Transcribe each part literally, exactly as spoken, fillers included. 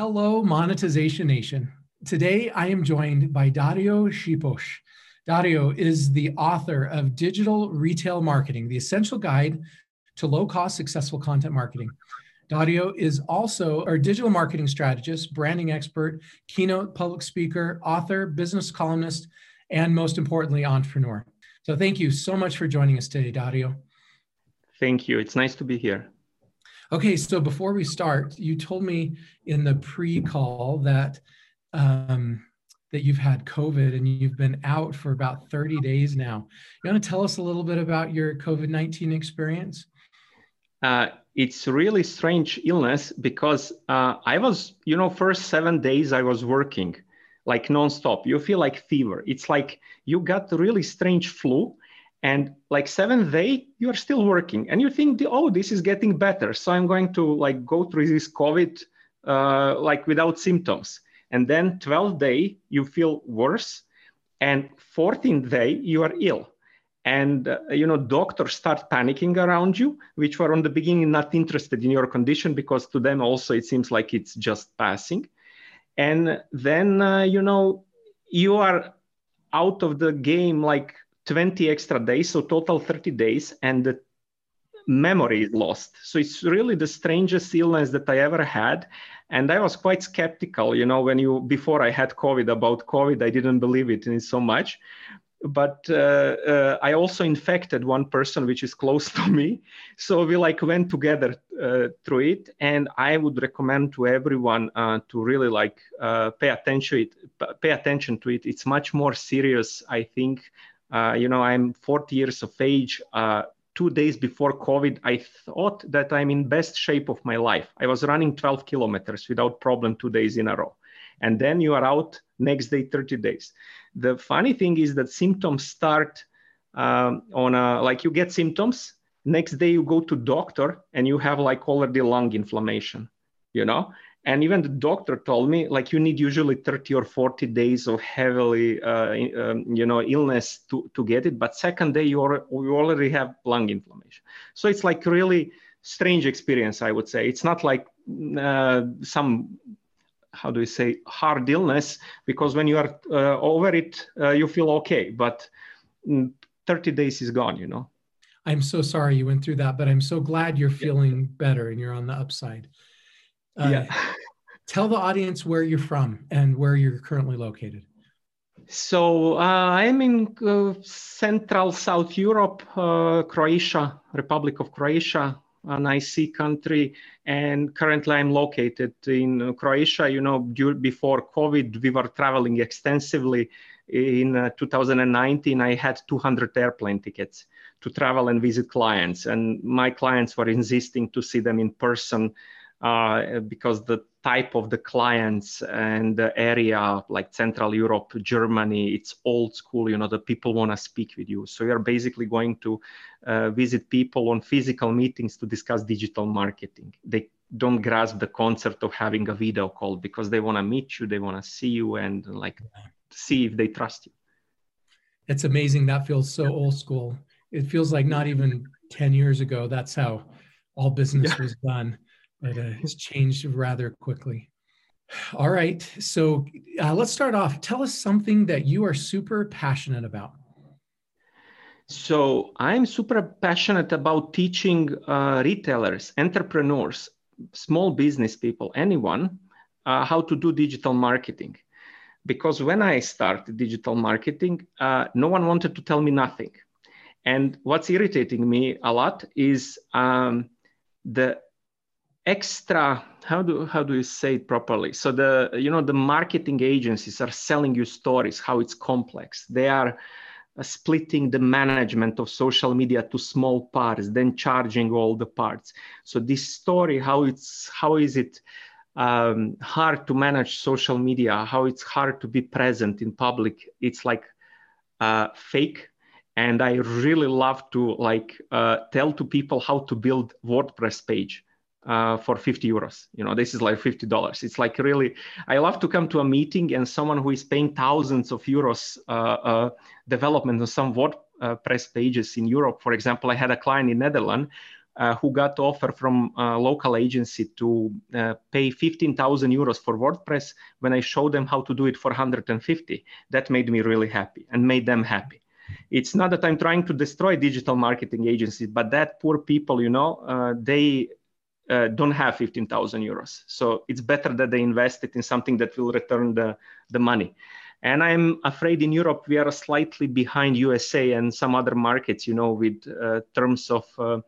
Hello, Monetization Nation. Today, I am joined by Dario Sipos. Dario is the author of Digital Retail Marketing, the essential guide to low-cost, successful content marketing. Dario is also our digital marketing strategist, branding expert, keynote public speaker, author, business columnist, and most importantly, entrepreneur. So thank you so much for joining us today, Dario. Thank you. It's nice to be here. Okay, so before we start, you told me in the pre-call that um, that you've had COVID and you've been out for about thirty days now. You want to tell us a little bit about your COVID nineteen experience? Uh, it's a really strange illness because uh, I was, you know, first seven days I was working like nonstop. You feel like fever. It's like you got a really strange flu. And like seventh day, you're still working and you think, oh, this is getting better. So I'm going to like go through this COVID uh, like without symptoms. And then twelfth day, you feel worse. And fourteenth day, you are ill. And, uh, you know, doctors start panicking around you, which were on the beginning not interested in your condition because to them also it seems like it's just passing. And then, uh, you know, you are out of the game like twenty extra days, so total thirty days, and the memory is lost. So it's really the strangest illness that I ever had. And I was quite skeptical, you know, when you, before I had COVID about COVID, I didn't believe it in so much. But uh, uh, I also infected one person, which is close to me. So we like went together uh, through it. And I would recommend to everyone uh, to really like uh, pay attention to it, pay attention to it. It's much more serious, I think. Uh, you know, I'm forty years of age. Uh, two days before COVID, I thought that I'm in best shape of my life. I was running twelve kilometers without problem two days in a row. And then you are out next day, thirty days. The funny thing is that symptoms start um, on a, like you get symptoms. Next day you go to doctor and you have like already lung inflammation, you know. And even the doctor told me, like, you need usually thirty or forty days of heavily, uh, um, you know, illness to, to get it. But second day, you, are, you already have lung inflammation. So it's like really strange experience, I would say. It's not like uh, some, how do you say, hard illness, because when you are uh, over it, uh, you feel okay. But thirty days is gone, you know. I'm so sorry you went through that, but I'm so glad you're feeling better and you're on the upside. Uh, yeah. Tell the audience where you're from and where you're currently located. So uh, I'm in uh, Central South Europe, uh, Croatia, Republic of Croatia, an I C country. And currently I'm located in Croatia. You know, due, before COVID, we were traveling extensively. In uh, two thousand nineteen, I had two hundred airplane tickets to travel and visit clients. And my clients were insisting to see them in person. Uh, because the type of the clients and the area, like Central Europe, Germany, it's old school, you know, the people want to speak with you. So you're basically going to uh, visit people on physical meetings to discuss digital marketing. They don't grasp the concept of having a video call because they want to meet you, they want to see you and like see if they trust you. It's amazing. That feels so old school. It feels like not even ten years ago, that's how all business yeah. was done. It uh, has changed rather quickly. All right, so uh, let's start off. Tell us something that you are super passionate about. So I'm super passionate about teaching uh, retailers, entrepreneurs, small business people, anyone, uh, how to do digital marketing. Because when I started digital marketing, uh, no one wanted to tell me nothing. And what's irritating me a lot is um, the extra, how do how do you say it properly? So the, you know, the marketing agencies are selling you stories, how it's complex. They are splitting the management of social media to small parts, then charging all the parts. So this story, how it's how is it um, hard to manage social media, how it's hard to be present in public, it's like uh, fake. And I really love to like uh, tell to people how to build WordPress page. Uh, for fifty euros. You know, this is like fifty dollars. It's like really, I love to come to a meeting and someone who is paying thousands of euros uh, uh, development on some WordPress pages in Europe. For example, I had a client in Netherlands uh, who got offer from a local agency to uh, pay fifteen thousand euros for WordPress. When I showed them how to do it for one hundred fifty, that made me really happy and made them happy. It's not that I'm trying to destroy digital marketing agencies, but that poor people, you know, uh, they uh, don't have fifteen thousand euros. So it's better that they invest it in something that will return the, the money. And I'm afraid in Europe, we are slightly behind U S A and some other markets, you know, with uh, terms of uh,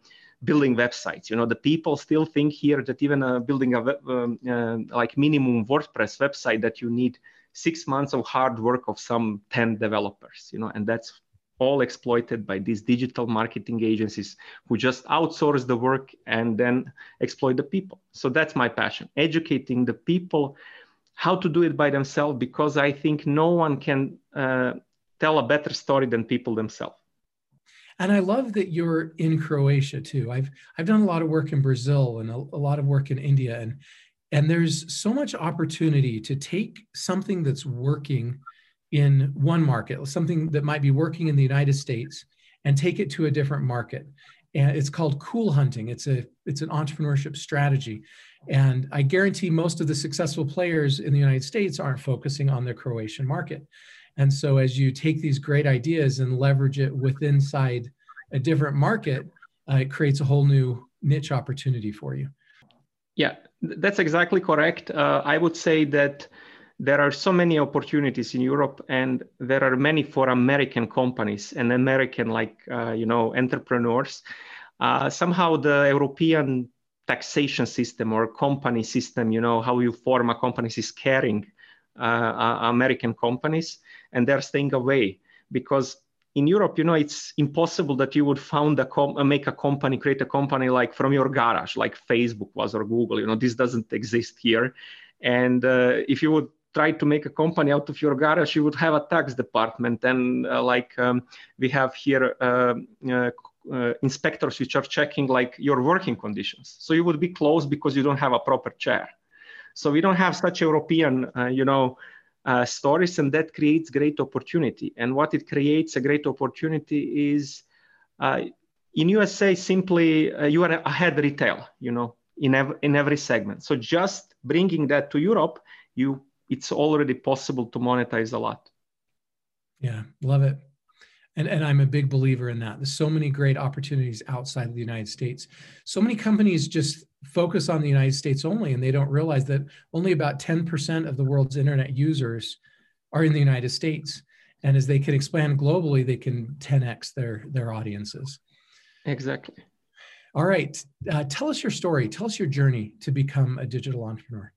building websites. You know, the people still think here that even uh, building a web, um, uh, like minimum WordPress website, that you need six months of hard work of some ten developers, you know, and that's all exploited by these digital marketing agencies who just outsource the work and then exploit the people. So that's my passion, educating the people how to do it by themselves, because I think no one can uh, tell a better story than people themselves. And I love that you're in Croatia too. I've I've done a lot of work in Brazil and a, a lot of work in India, and and there's so much opportunity to take something that's working in one market, something that might be working in the United States, and take it to a different market. And it's called cool hunting. It's a it's an entrepreneurship strategy. And I guarantee most of the successful players in the United States aren't focusing on the Croatian market. And so as you take these great ideas and leverage it with inside a different market, uh, it creates a whole new niche opportunity for you. Yeah, that's exactly correct. Uh, I would say that there are so many opportunities in Europe, and there are many for American companies and American, like, uh, you know, entrepreneurs. Uh, somehow the European taxation system or company system, you know, how you form a company is scaring uh, uh, American companies, and they're staying away. Because in Europe, you know, it's impossible that you would found a com make a company, create a company like from your garage, like Facebook was or Google, you know, this doesn't exist here. And uh, if you would try to make a company out of your garage, you would have a tax department. And uh, like um, we have here, uh, uh, Uh, inspectors which are checking like your working conditions. So you would be closed because you don't have a proper chair. So we don't have such European, uh, you know, uh, stories, and that creates great opportunity. And what it creates a great opportunity is uh, in U S A, simply uh, you are ahead retail, you know, in, ev in every segment. So just bringing that to Europe, you it's already possible to monetize a lot. Yeah, love it. And, and I'm a big believer in that. There's so many great opportunities outside of the United States. So many companies just focus on the United States only, and they don't realize that only about ten percent of the world's internet users are in the United States. And as they can expand globally, they can ten X their, their audiences. Exactly. All right. Uh, tell us your story. Tell us your journey to become a digital entrepreneur.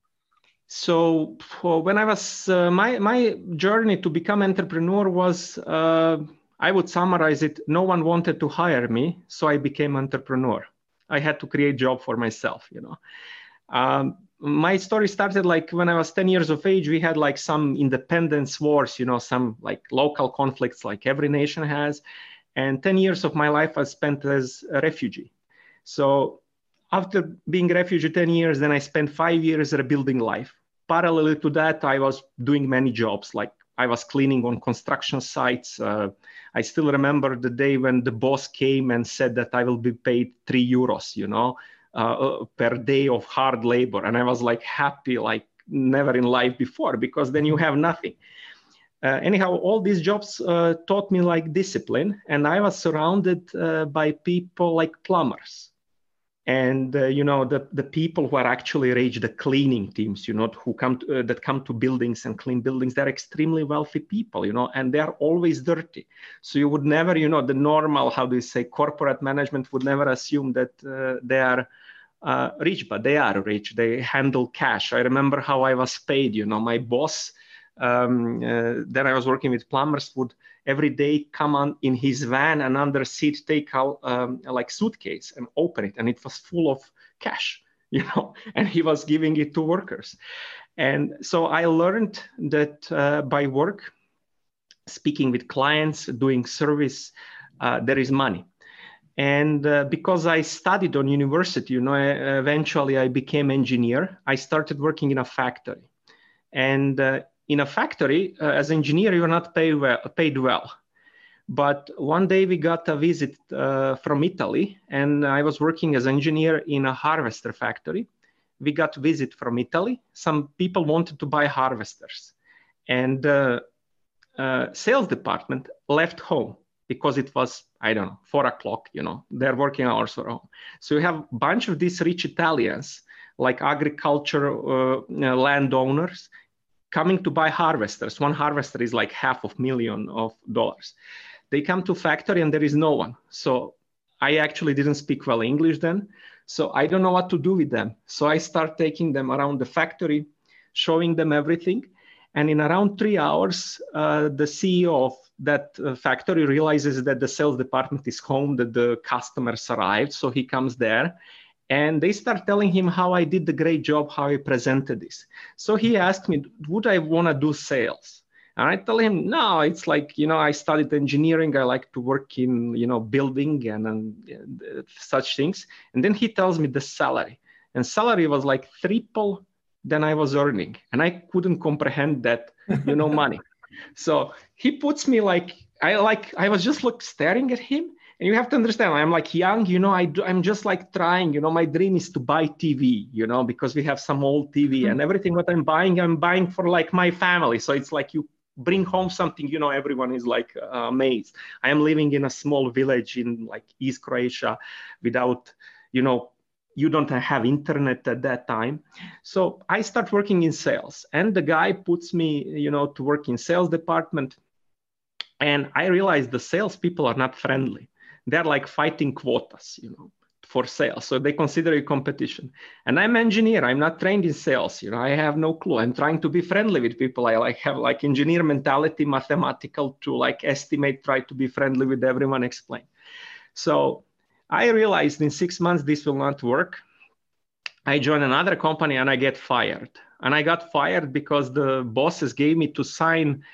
So when I was, uh, my, my journey to become an entrepreneur was, uh, I would summarize it, no one wanted to hire me, so I became entrepreneur. I had to create job for myself, you know. Um, my story started like when I was ten years of age, we had like some independence wars, you know, some like local conflicts like every nation has. And ten years of my life I spent as a refugee. So after being a refugee ten years, then I spent five years rebuilding life. Parallel to that, I was doing many jobs, like I was cleaning on construction sites. Uh, I still remember the day when the boss came and said that I will be paid three euros, you know, uh, per day of hard labor. And I was like happy, like never in life before, because then you have nothing. Uh, anyhow, all these jobs uh, taught me like discipline, and I was surrounded uh, by people like plumbers. And, uh, you know, the, the people who are actually rage, the cleaning teams, you know, who come to, uh, that come to buildings and clean buildings, they're extremely wealthy people, you know, and they're always dirty. So you would never, you know, the normal, how do you say, corporate management would never assume that uh, they are uh, rich, but they are rich. They handle cash. I remember how I was paid, you know, my boss, um, uh, then I was working with plumbers, would every day come on in his van and under seat take out um, like suitcase and open it, and it was full of cash, you know, and he was giving it to workers. And so I learned that uh, by work, speaking with clients, doing service, uh, there is money. And uh, because I studied on university, you know, I, eventually I became engineer. I started working in a factory, and uh, in a factory, uh, as an engineer, you are not paid well, paid well. But one day we got a visit uh, from Italy, and I was working as an engineer in a harvester factory. We got a visit from Italy. Some people wanted to buy harvesters, and uh, uh, sales department left home because it was, I don't know, four o'clock, you know, their working hours were home. So you have a bunch of these rich Italians, like agriculture uh, landowners, coming to buy harvesters. One harvester is like half of million of dollars. They come to factory and there is no one. So I actually didn't speak well English then. So I don't know what to do with them. So I start taking them around the factory, showing them everything. And in around three hours, uh, the C E O of that uh, factory realizes that the sales department is home, that the customers arrived. So he comes there and they start telling him how I did the great job, how I presented this. So he asked me, would I want to do sales? And I tell him, no, it's like, you know, I studied engineering. I like to work in, you know, building and, and uh, such things. And then he tells me the salary, and salary was like triple than I was earning. And I couldn't comprehend that, you know, money. So he puts me like, I like, I was just like staring at him. And you have to understand, I'm like young, you know, I do, I'm just like trying, you know, my dream is to buy T V, you know, because we have some old T V and everything what I'm buying, I'm buying for like my family. So it's like you bring home something, you know, everyone is like uh, amazed. I am living in a small village in like East Croatia without, you know, you don't have internet at that time. So I start working in sales and the guy puts me, you know, to work in sales department. And I realized the sales people are not friendly. They're like fighting quotas, you know, for sales. So they consider it competition. And I'm an engineer. I'm not trained in sales. You know, I have no clue. I'm trying to be friendly with people. I like have like engineer mentality, mathematical to like estimate, try to be friendly with everyone, explain. So I realized in six months, this will not work. I joined another company and I get fired. And I got fired because the bosses gave me to sign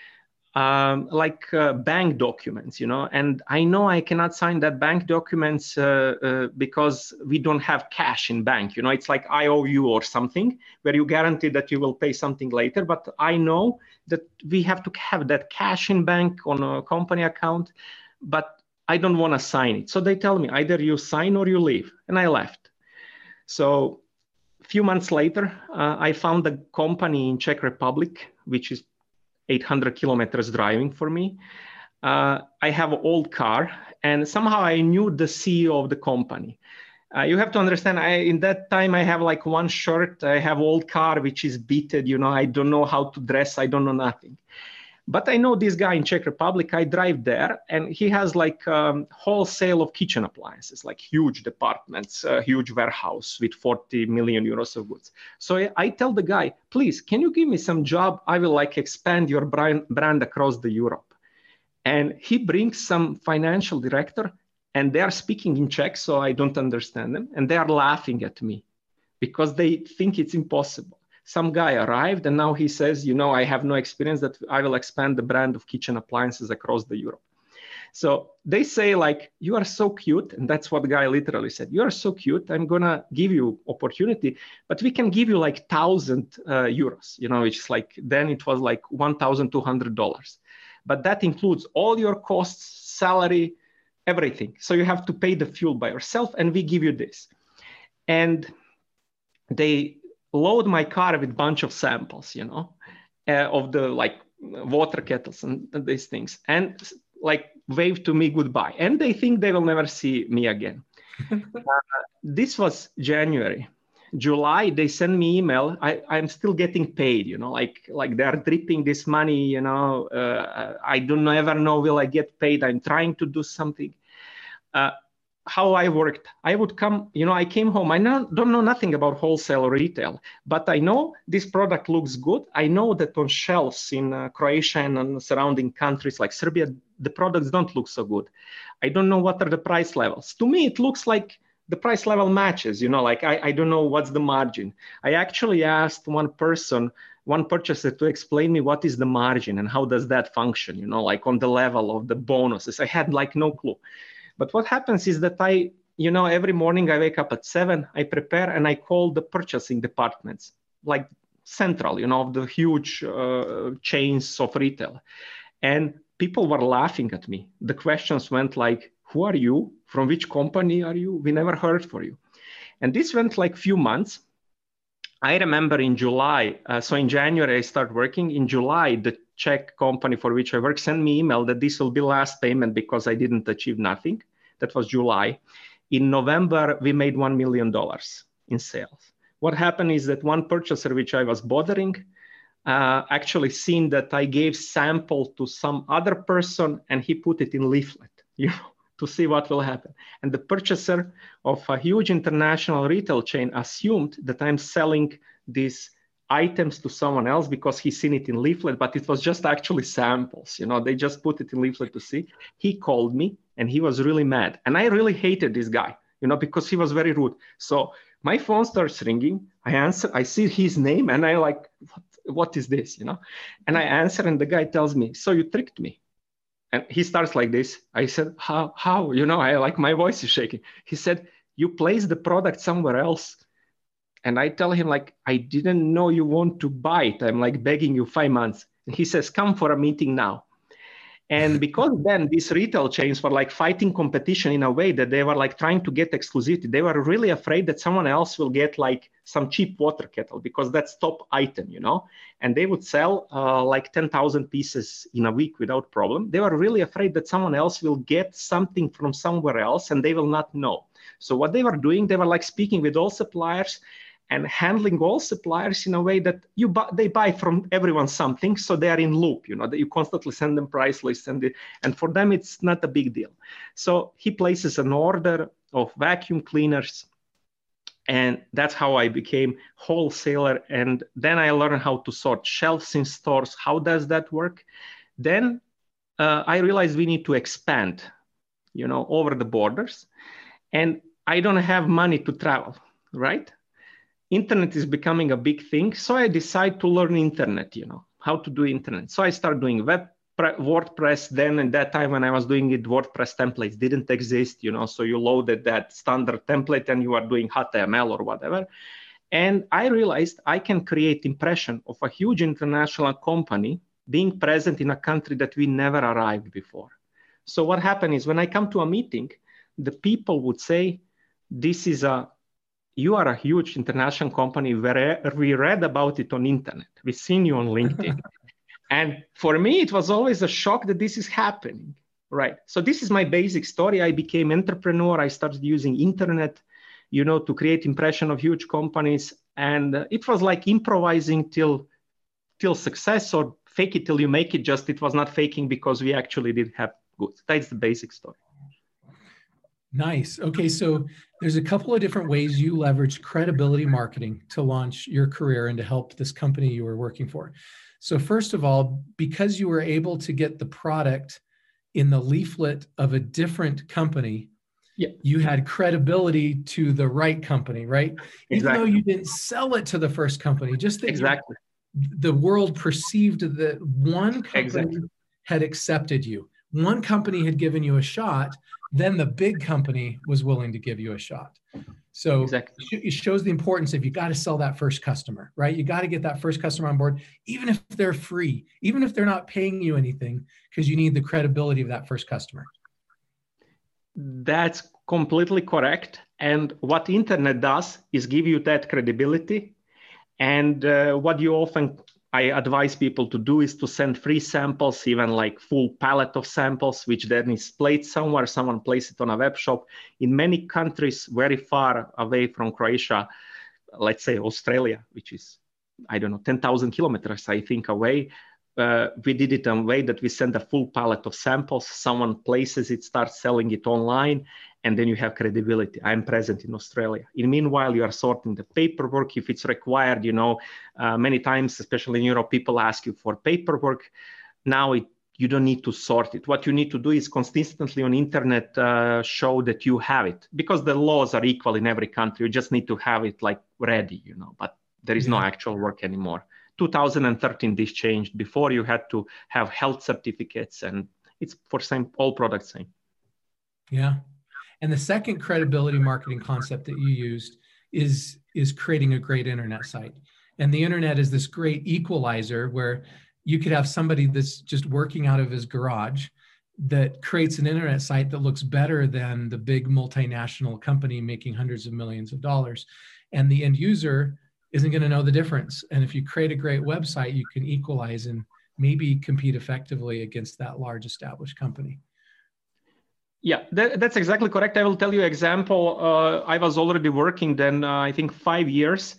Um, like uh, bank documents, you know, and I know I cannot sign that bank documents uh, uh, because we don't have cash in bank, you know, it's like I O U or something where you guarantee that you will pay something later. But I know that we have to have that cash in bank on a company account, but I don't want to sign it. So they tell me either you sign or you leave. And I left. So a few months later, uh, I found a company in Czech Republic, which is eight hundred kilometers driving for me. Uh, I have an old car and somehow I knew the C E O of the company. Uh, you have to understand, I, in that time, I have like one shirt, I have old car, which is beaded, you know, I don't know how to dress, I don't know nothing. But I know this guy in Czech Republic, I drive there and he has like um, wholesale of kitchen appliances, like huge departments, a huge warehouse with forty million euros of goods. So I, I tell the guy, please, can you give me some job? I will like expand your brand, brand across the Europe. And he brings some financial director and they are speaking in Czech, so I don't understand them. And they are laughing at me because they think it's impossible. Some guy arrived and now he says, you know, I have no experience that I will expand the brand of kitchen appliances across the Europe. So they say like, you are so cute. And that's what the guy literally said. You are so cute. I'm going to give you opportunity, but we can give you like thousand uh, euros, you know, which is like, then it was like one thousand two hundred dollars. But that includes all your costs, salary, everything. So you have to pay the fuel by yourself and we give you this. And they load my car with a bunch of samples, you know, uh, of the like water kettles and these things, and like wave to me goodbye. And they think they will never see me again. uh, this was January. July, they send me email. I, I'm still getting paid, you know, like, like they're dripping this money, you know, uh, I don't ever know, will I get paid? I'm trying to do something. Uh, how I worked, I would come, you know, I came home, I not, don't know nothing about wholesale or retail, but I know this product looks good. I know that on shelves in uh, Croatia and on surrounding countries like Serbia, the products don't look so good. I don't know what are the price levels. To me, it looks like the price level matches, you know, like I, I don't know what's the margin. I actually asked one person, one purchaser to explain me what is the margin and how does that function, you know, like on the level of the bonuses. I had like no clue. But what happens is that I, you know, every morning I wake up at seven, I prepare and I call the purchasing departments, like central, you know, of the huge uh, chains of retail. And people were laughing at me. The questions went like, who are you? From which company are you? We never heard for you. And this went like few months. I remember in July, uh, so in January, I started working. In July, the Czech company for which I work sent me email that this will be last payment because I didn't achieve nothing. That was July. In November, we made one million dollars in sales. What happened is that one purchaser, which I was bothering, uh, actually seen that I gave sample to some other person and he put it in leaflet, you know, to see what will happen. And the purchaser of a huge international retail chain assumed that I'm selling these items to someone else because he's seen it in leaflet, but it was just actually samples. You know, they just put it in leaflet to see. He called me and he was really mad. And I really hated this guy, you know, because he was very rude. So my phone starts ringing. I answer, I see his name and I like, what, what is this, you know? And I answer and the guy tells me, so you tricked me. And he starts like this. I said, how, how, you know, I like my voice is shaking. He said, you place the product somewhere else. And I tell him like, I didn't know you want to buy it. I'm like begging you five months. And he says, come for a meeting now. And because then these retail chains were like fighting competition in a way that they were like trying to get exclusivity. They were really afraid that someone else will get like some cheap water kettle because that's top item, you know, and they would sell uh, like ten thousand pieces in a week without problem. They were really afraid that someone else will get something from somewhere else and they will not know. So what they were doing, they were like speaking with all suppliers and handling all suppliers in a way that you buy, they buy from everyone something, so they are in loop, you know, that you constantly send them price lists, and, the, and for them it's not a big deal. So he places an order of vacuum cleaners, and that's how I became wholesaler, and then I learned how to sort shelves in stores. How does that work? Then uh, I realized we need to expand, you know, over the borders, and I don't have money to travel, right? Internet is becoming a big thing. So I decided to learn internet, you know, how to do internet. So I started doing web WordPress then, and that time when I was doing it, WordPress templates didn't exist, you know, so you loaded that standard template and you are doing hot M L or whatever. And I realized I can create impression of a huge international company being present in a country that we never arrived before. So what happened is when I come to a meeting, the people would say, this is a, you are a huge international company. We read about it on internet. We've seen you on LinkedIn. And for me, it was always a shock that this is happening, right? So this is my basic story. I became entrepreneur. I started using internet, you know, to create impression of huge companies. And it was like improvising till, till success or fake it till you make it. Just it was not faking because we actually did have goods. That's the basic story. Nice. Okay, so there's a couple of different ways you leverage credibility marketing to launch your career and to help this company you were working for. So first of all, because you were able to get the product in the leaflet of a different company, yeah, you had credibility to the right company, right? Exactly. Even though you didn't sell it to the first company, just that exactly. The world perceived that one company exactly. had accepted you. One company had given you a shot, then the big company was willing to give you a shot. So exactly. It shows the importance of you got to sell that first customer, right? You got to get that first customer on board, even if they're free, even if they're not paying you anything, because you need the credibility of that first customer. That's completely correct. And what internet does is give you that credibility. And uh, what you often I advise people to do is to send free samples, even like full palette of samples, which then is played somewhere, someone places it on a web shop. In many countries very far away from Croatia, let's say Australia, which is, I don't know, ten thousand kilometers, I think, away. Uh, we did it in a way that we send a full palette of samples, someone places it, starts selling it online, and then you have credibility. I'm present in Australia. In meanwhile, you are sorting the paperwork if it's required. You know, uh, many times, especially in Europe, people ask you for paperwork. Now it, you don't need to sort it. What you need to do is consistently on internet uh, show that you have it, because the laws are equal in every country. You just need to have it like ready, you know, but there is no actual work anymore. two thousand thirteen, this changed. Before, you had to have health certificates, and it's for same all products same. Yeah. And the second credibility marketing concept that you used is, is creating a great internet site. And the internet is this great equalizer where you could have somebody that's just working out of his garage that creates an internet site that looks better than the big multinational company making hundreds of millions of dollars. And the end user isn't going to know the difference. And if you create a great website, you can equalize and maybe compete effectively against that large established company. Yeah, that, that's exactly correct. I will tell you an example. Uh, I was already working then, uh, I think, five years.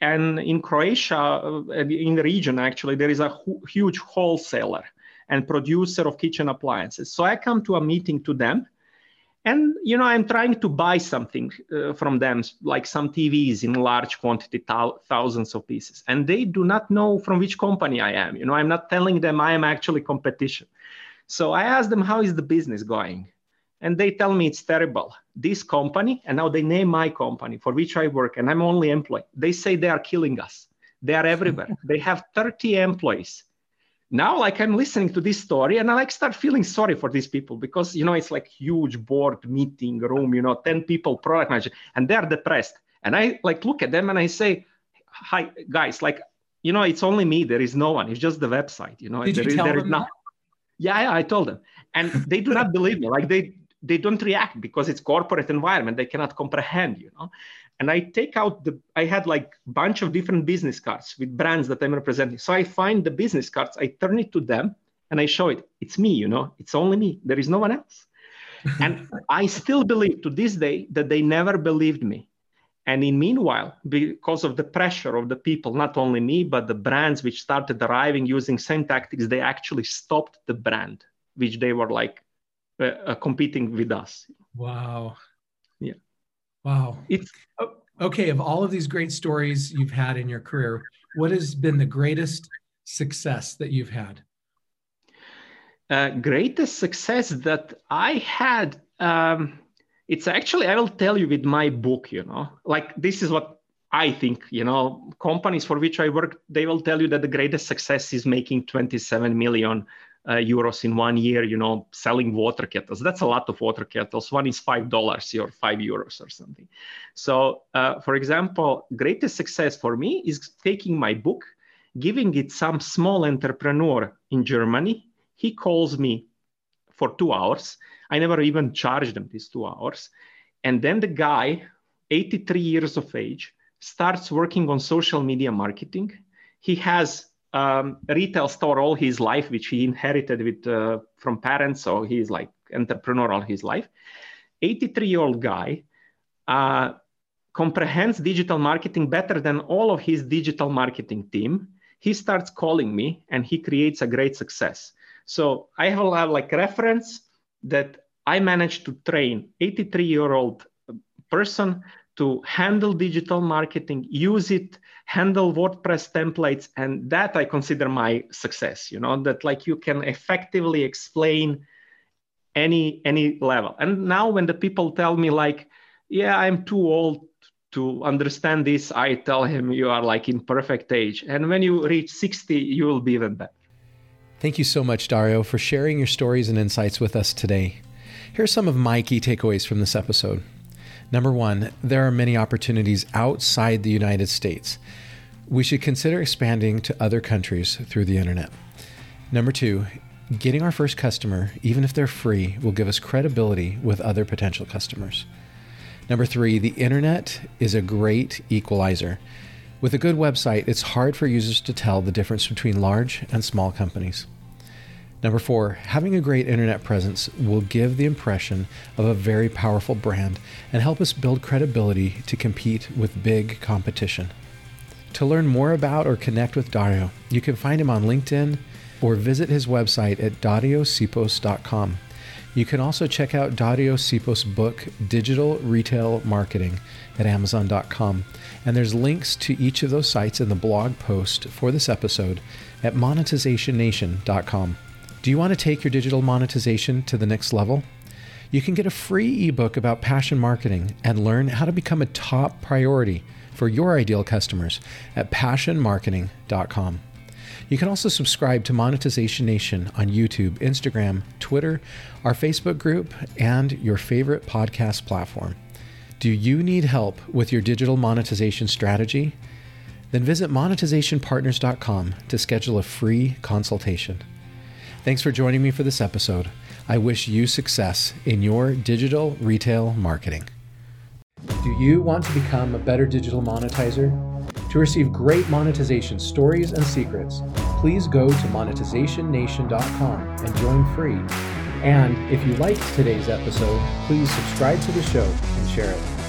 And in Croatia, in the region, actually, there is a huge wholesaler and producer of kitchen appliances. So I come to a meeting to them. And, you know, I'm trying to buy something uh, from them, like some T Vs in large quantity, th- thousands of pieces. And they do not know from which company I am. You know, I'm not telling them I am actually competition. So I ask them, how is the business going? And they tell me it's terrible. This company, and now they name my company for which I work, and I'm only employed. They say they are killing us. They are everywhere. They have thirty employees. Now, like, I'm listening to this story and I like start feeling sorry for these people because, you know, it's like huge board meeting room, you know, ten people, product manager, and they're depressed. And I like look at them and I say, hi, guys, like, you know, it's only me. There is no one. It's just the website. You know, Did there you is, tell there them is nothing. Yeah, yeah, I told them. And they do not believe me. Like they, they don't react because it's corporate environment. They cannot comprehend, you know. And I take out the, I had like a bunch of different business cards with brands that I'm representing. So I find the business cards, I turn it to them and I show it. It's me, you know, it's only me. There is no one else. And I still believe to this day that they never believed me. And in meanwhile, because of the pressure of the people, not only me, but the brands which started arriving using same tactics, they actually stopped the brand, which they were like uh, uh, competing with us. Wow. Yeah. Wow. It's, okay, of all of these great stories you've had in your career, what has been the greatest success that you've had? Uh, greatest success that I had, um, it's actually, I will tell you with my book, you know, like this is what I think, you know, companies for which I work, they will tell you that the greatest success is making twenty-seven million Uh, euros in one year, you know, selling water kettles. That's a lot of water kettles. One is five dollars or five euros or something. So, uh, for example, greatest success for me is taking my book, giving it some small entrepreneur in Germany. He calls me for two hours. I never even charged him these two hours. And then the guy, eighty-three years of age, starts working on social media marketing. He has Um, retail store all his life, which he inherited with uh, from parents, so he's like entrepreneur all his life. eighty-three-year-old guy uh, comprehends digital marketing better than all of his digital marketing team. He starts calling me, and he creates a great success. So I have a lot of, like, reference that I managed to train eighty-three-year-old person to handle digital marketing, use it, handle WordPress templates. And that I consider my success, you know, that like you can effectively explain any any level. And now when the people tell me like, yeah, I'm too old to understand this, I tell him you are like in perfect age. And when you reach sixty, you will be even better. Thank you so much, Dario, for sharing your stories and insights with us today. Here are some of my key takeaways from this episode. Number one, there are many opportunities outside the United States. We should consider expanding to other countries through the internet. Number two, getting our first customer, even if they're free, will give us credibility with other potential customers. Number three, the internet is a great equalizer. With a good website, it's hard for users to tell the difference between large and small companies. Number four, having a great internet presence will give the impression of a very powerful brand and help us build credibility to compete with big competition. To learn more about or connect with Dario, you can find him on LinkedIn or visit his website at Dario Sipos dot com. You can also check out Dario Sipos' book, Digital Retail Marketing, at Amazon dot com. And there's links to each of those sites in the blog post for this episode at Monetization Nation dot com. Do you want to take your digital monetization to the next level? You can get a free ebook about passion marketing and learn how to become a top priority for your ideal customers at passion marketing dot com. You can also subscribe to Monetization Nation on YouTube, Instagram, Twitter, our Facebook group, and your favorite podcast platform. Do you need help with your digital monetization strategy? Then visit monetization partners dot com to schedule a free consultation. Thanks for joining me for this episode. I wish you success in your digital retail marketing. Do you want to become a better digital monetizer? To receive great monetization stories and secrets, please go to monetization nation dot com and join free. And if you liked today's episode, please subscribe to the show and share it.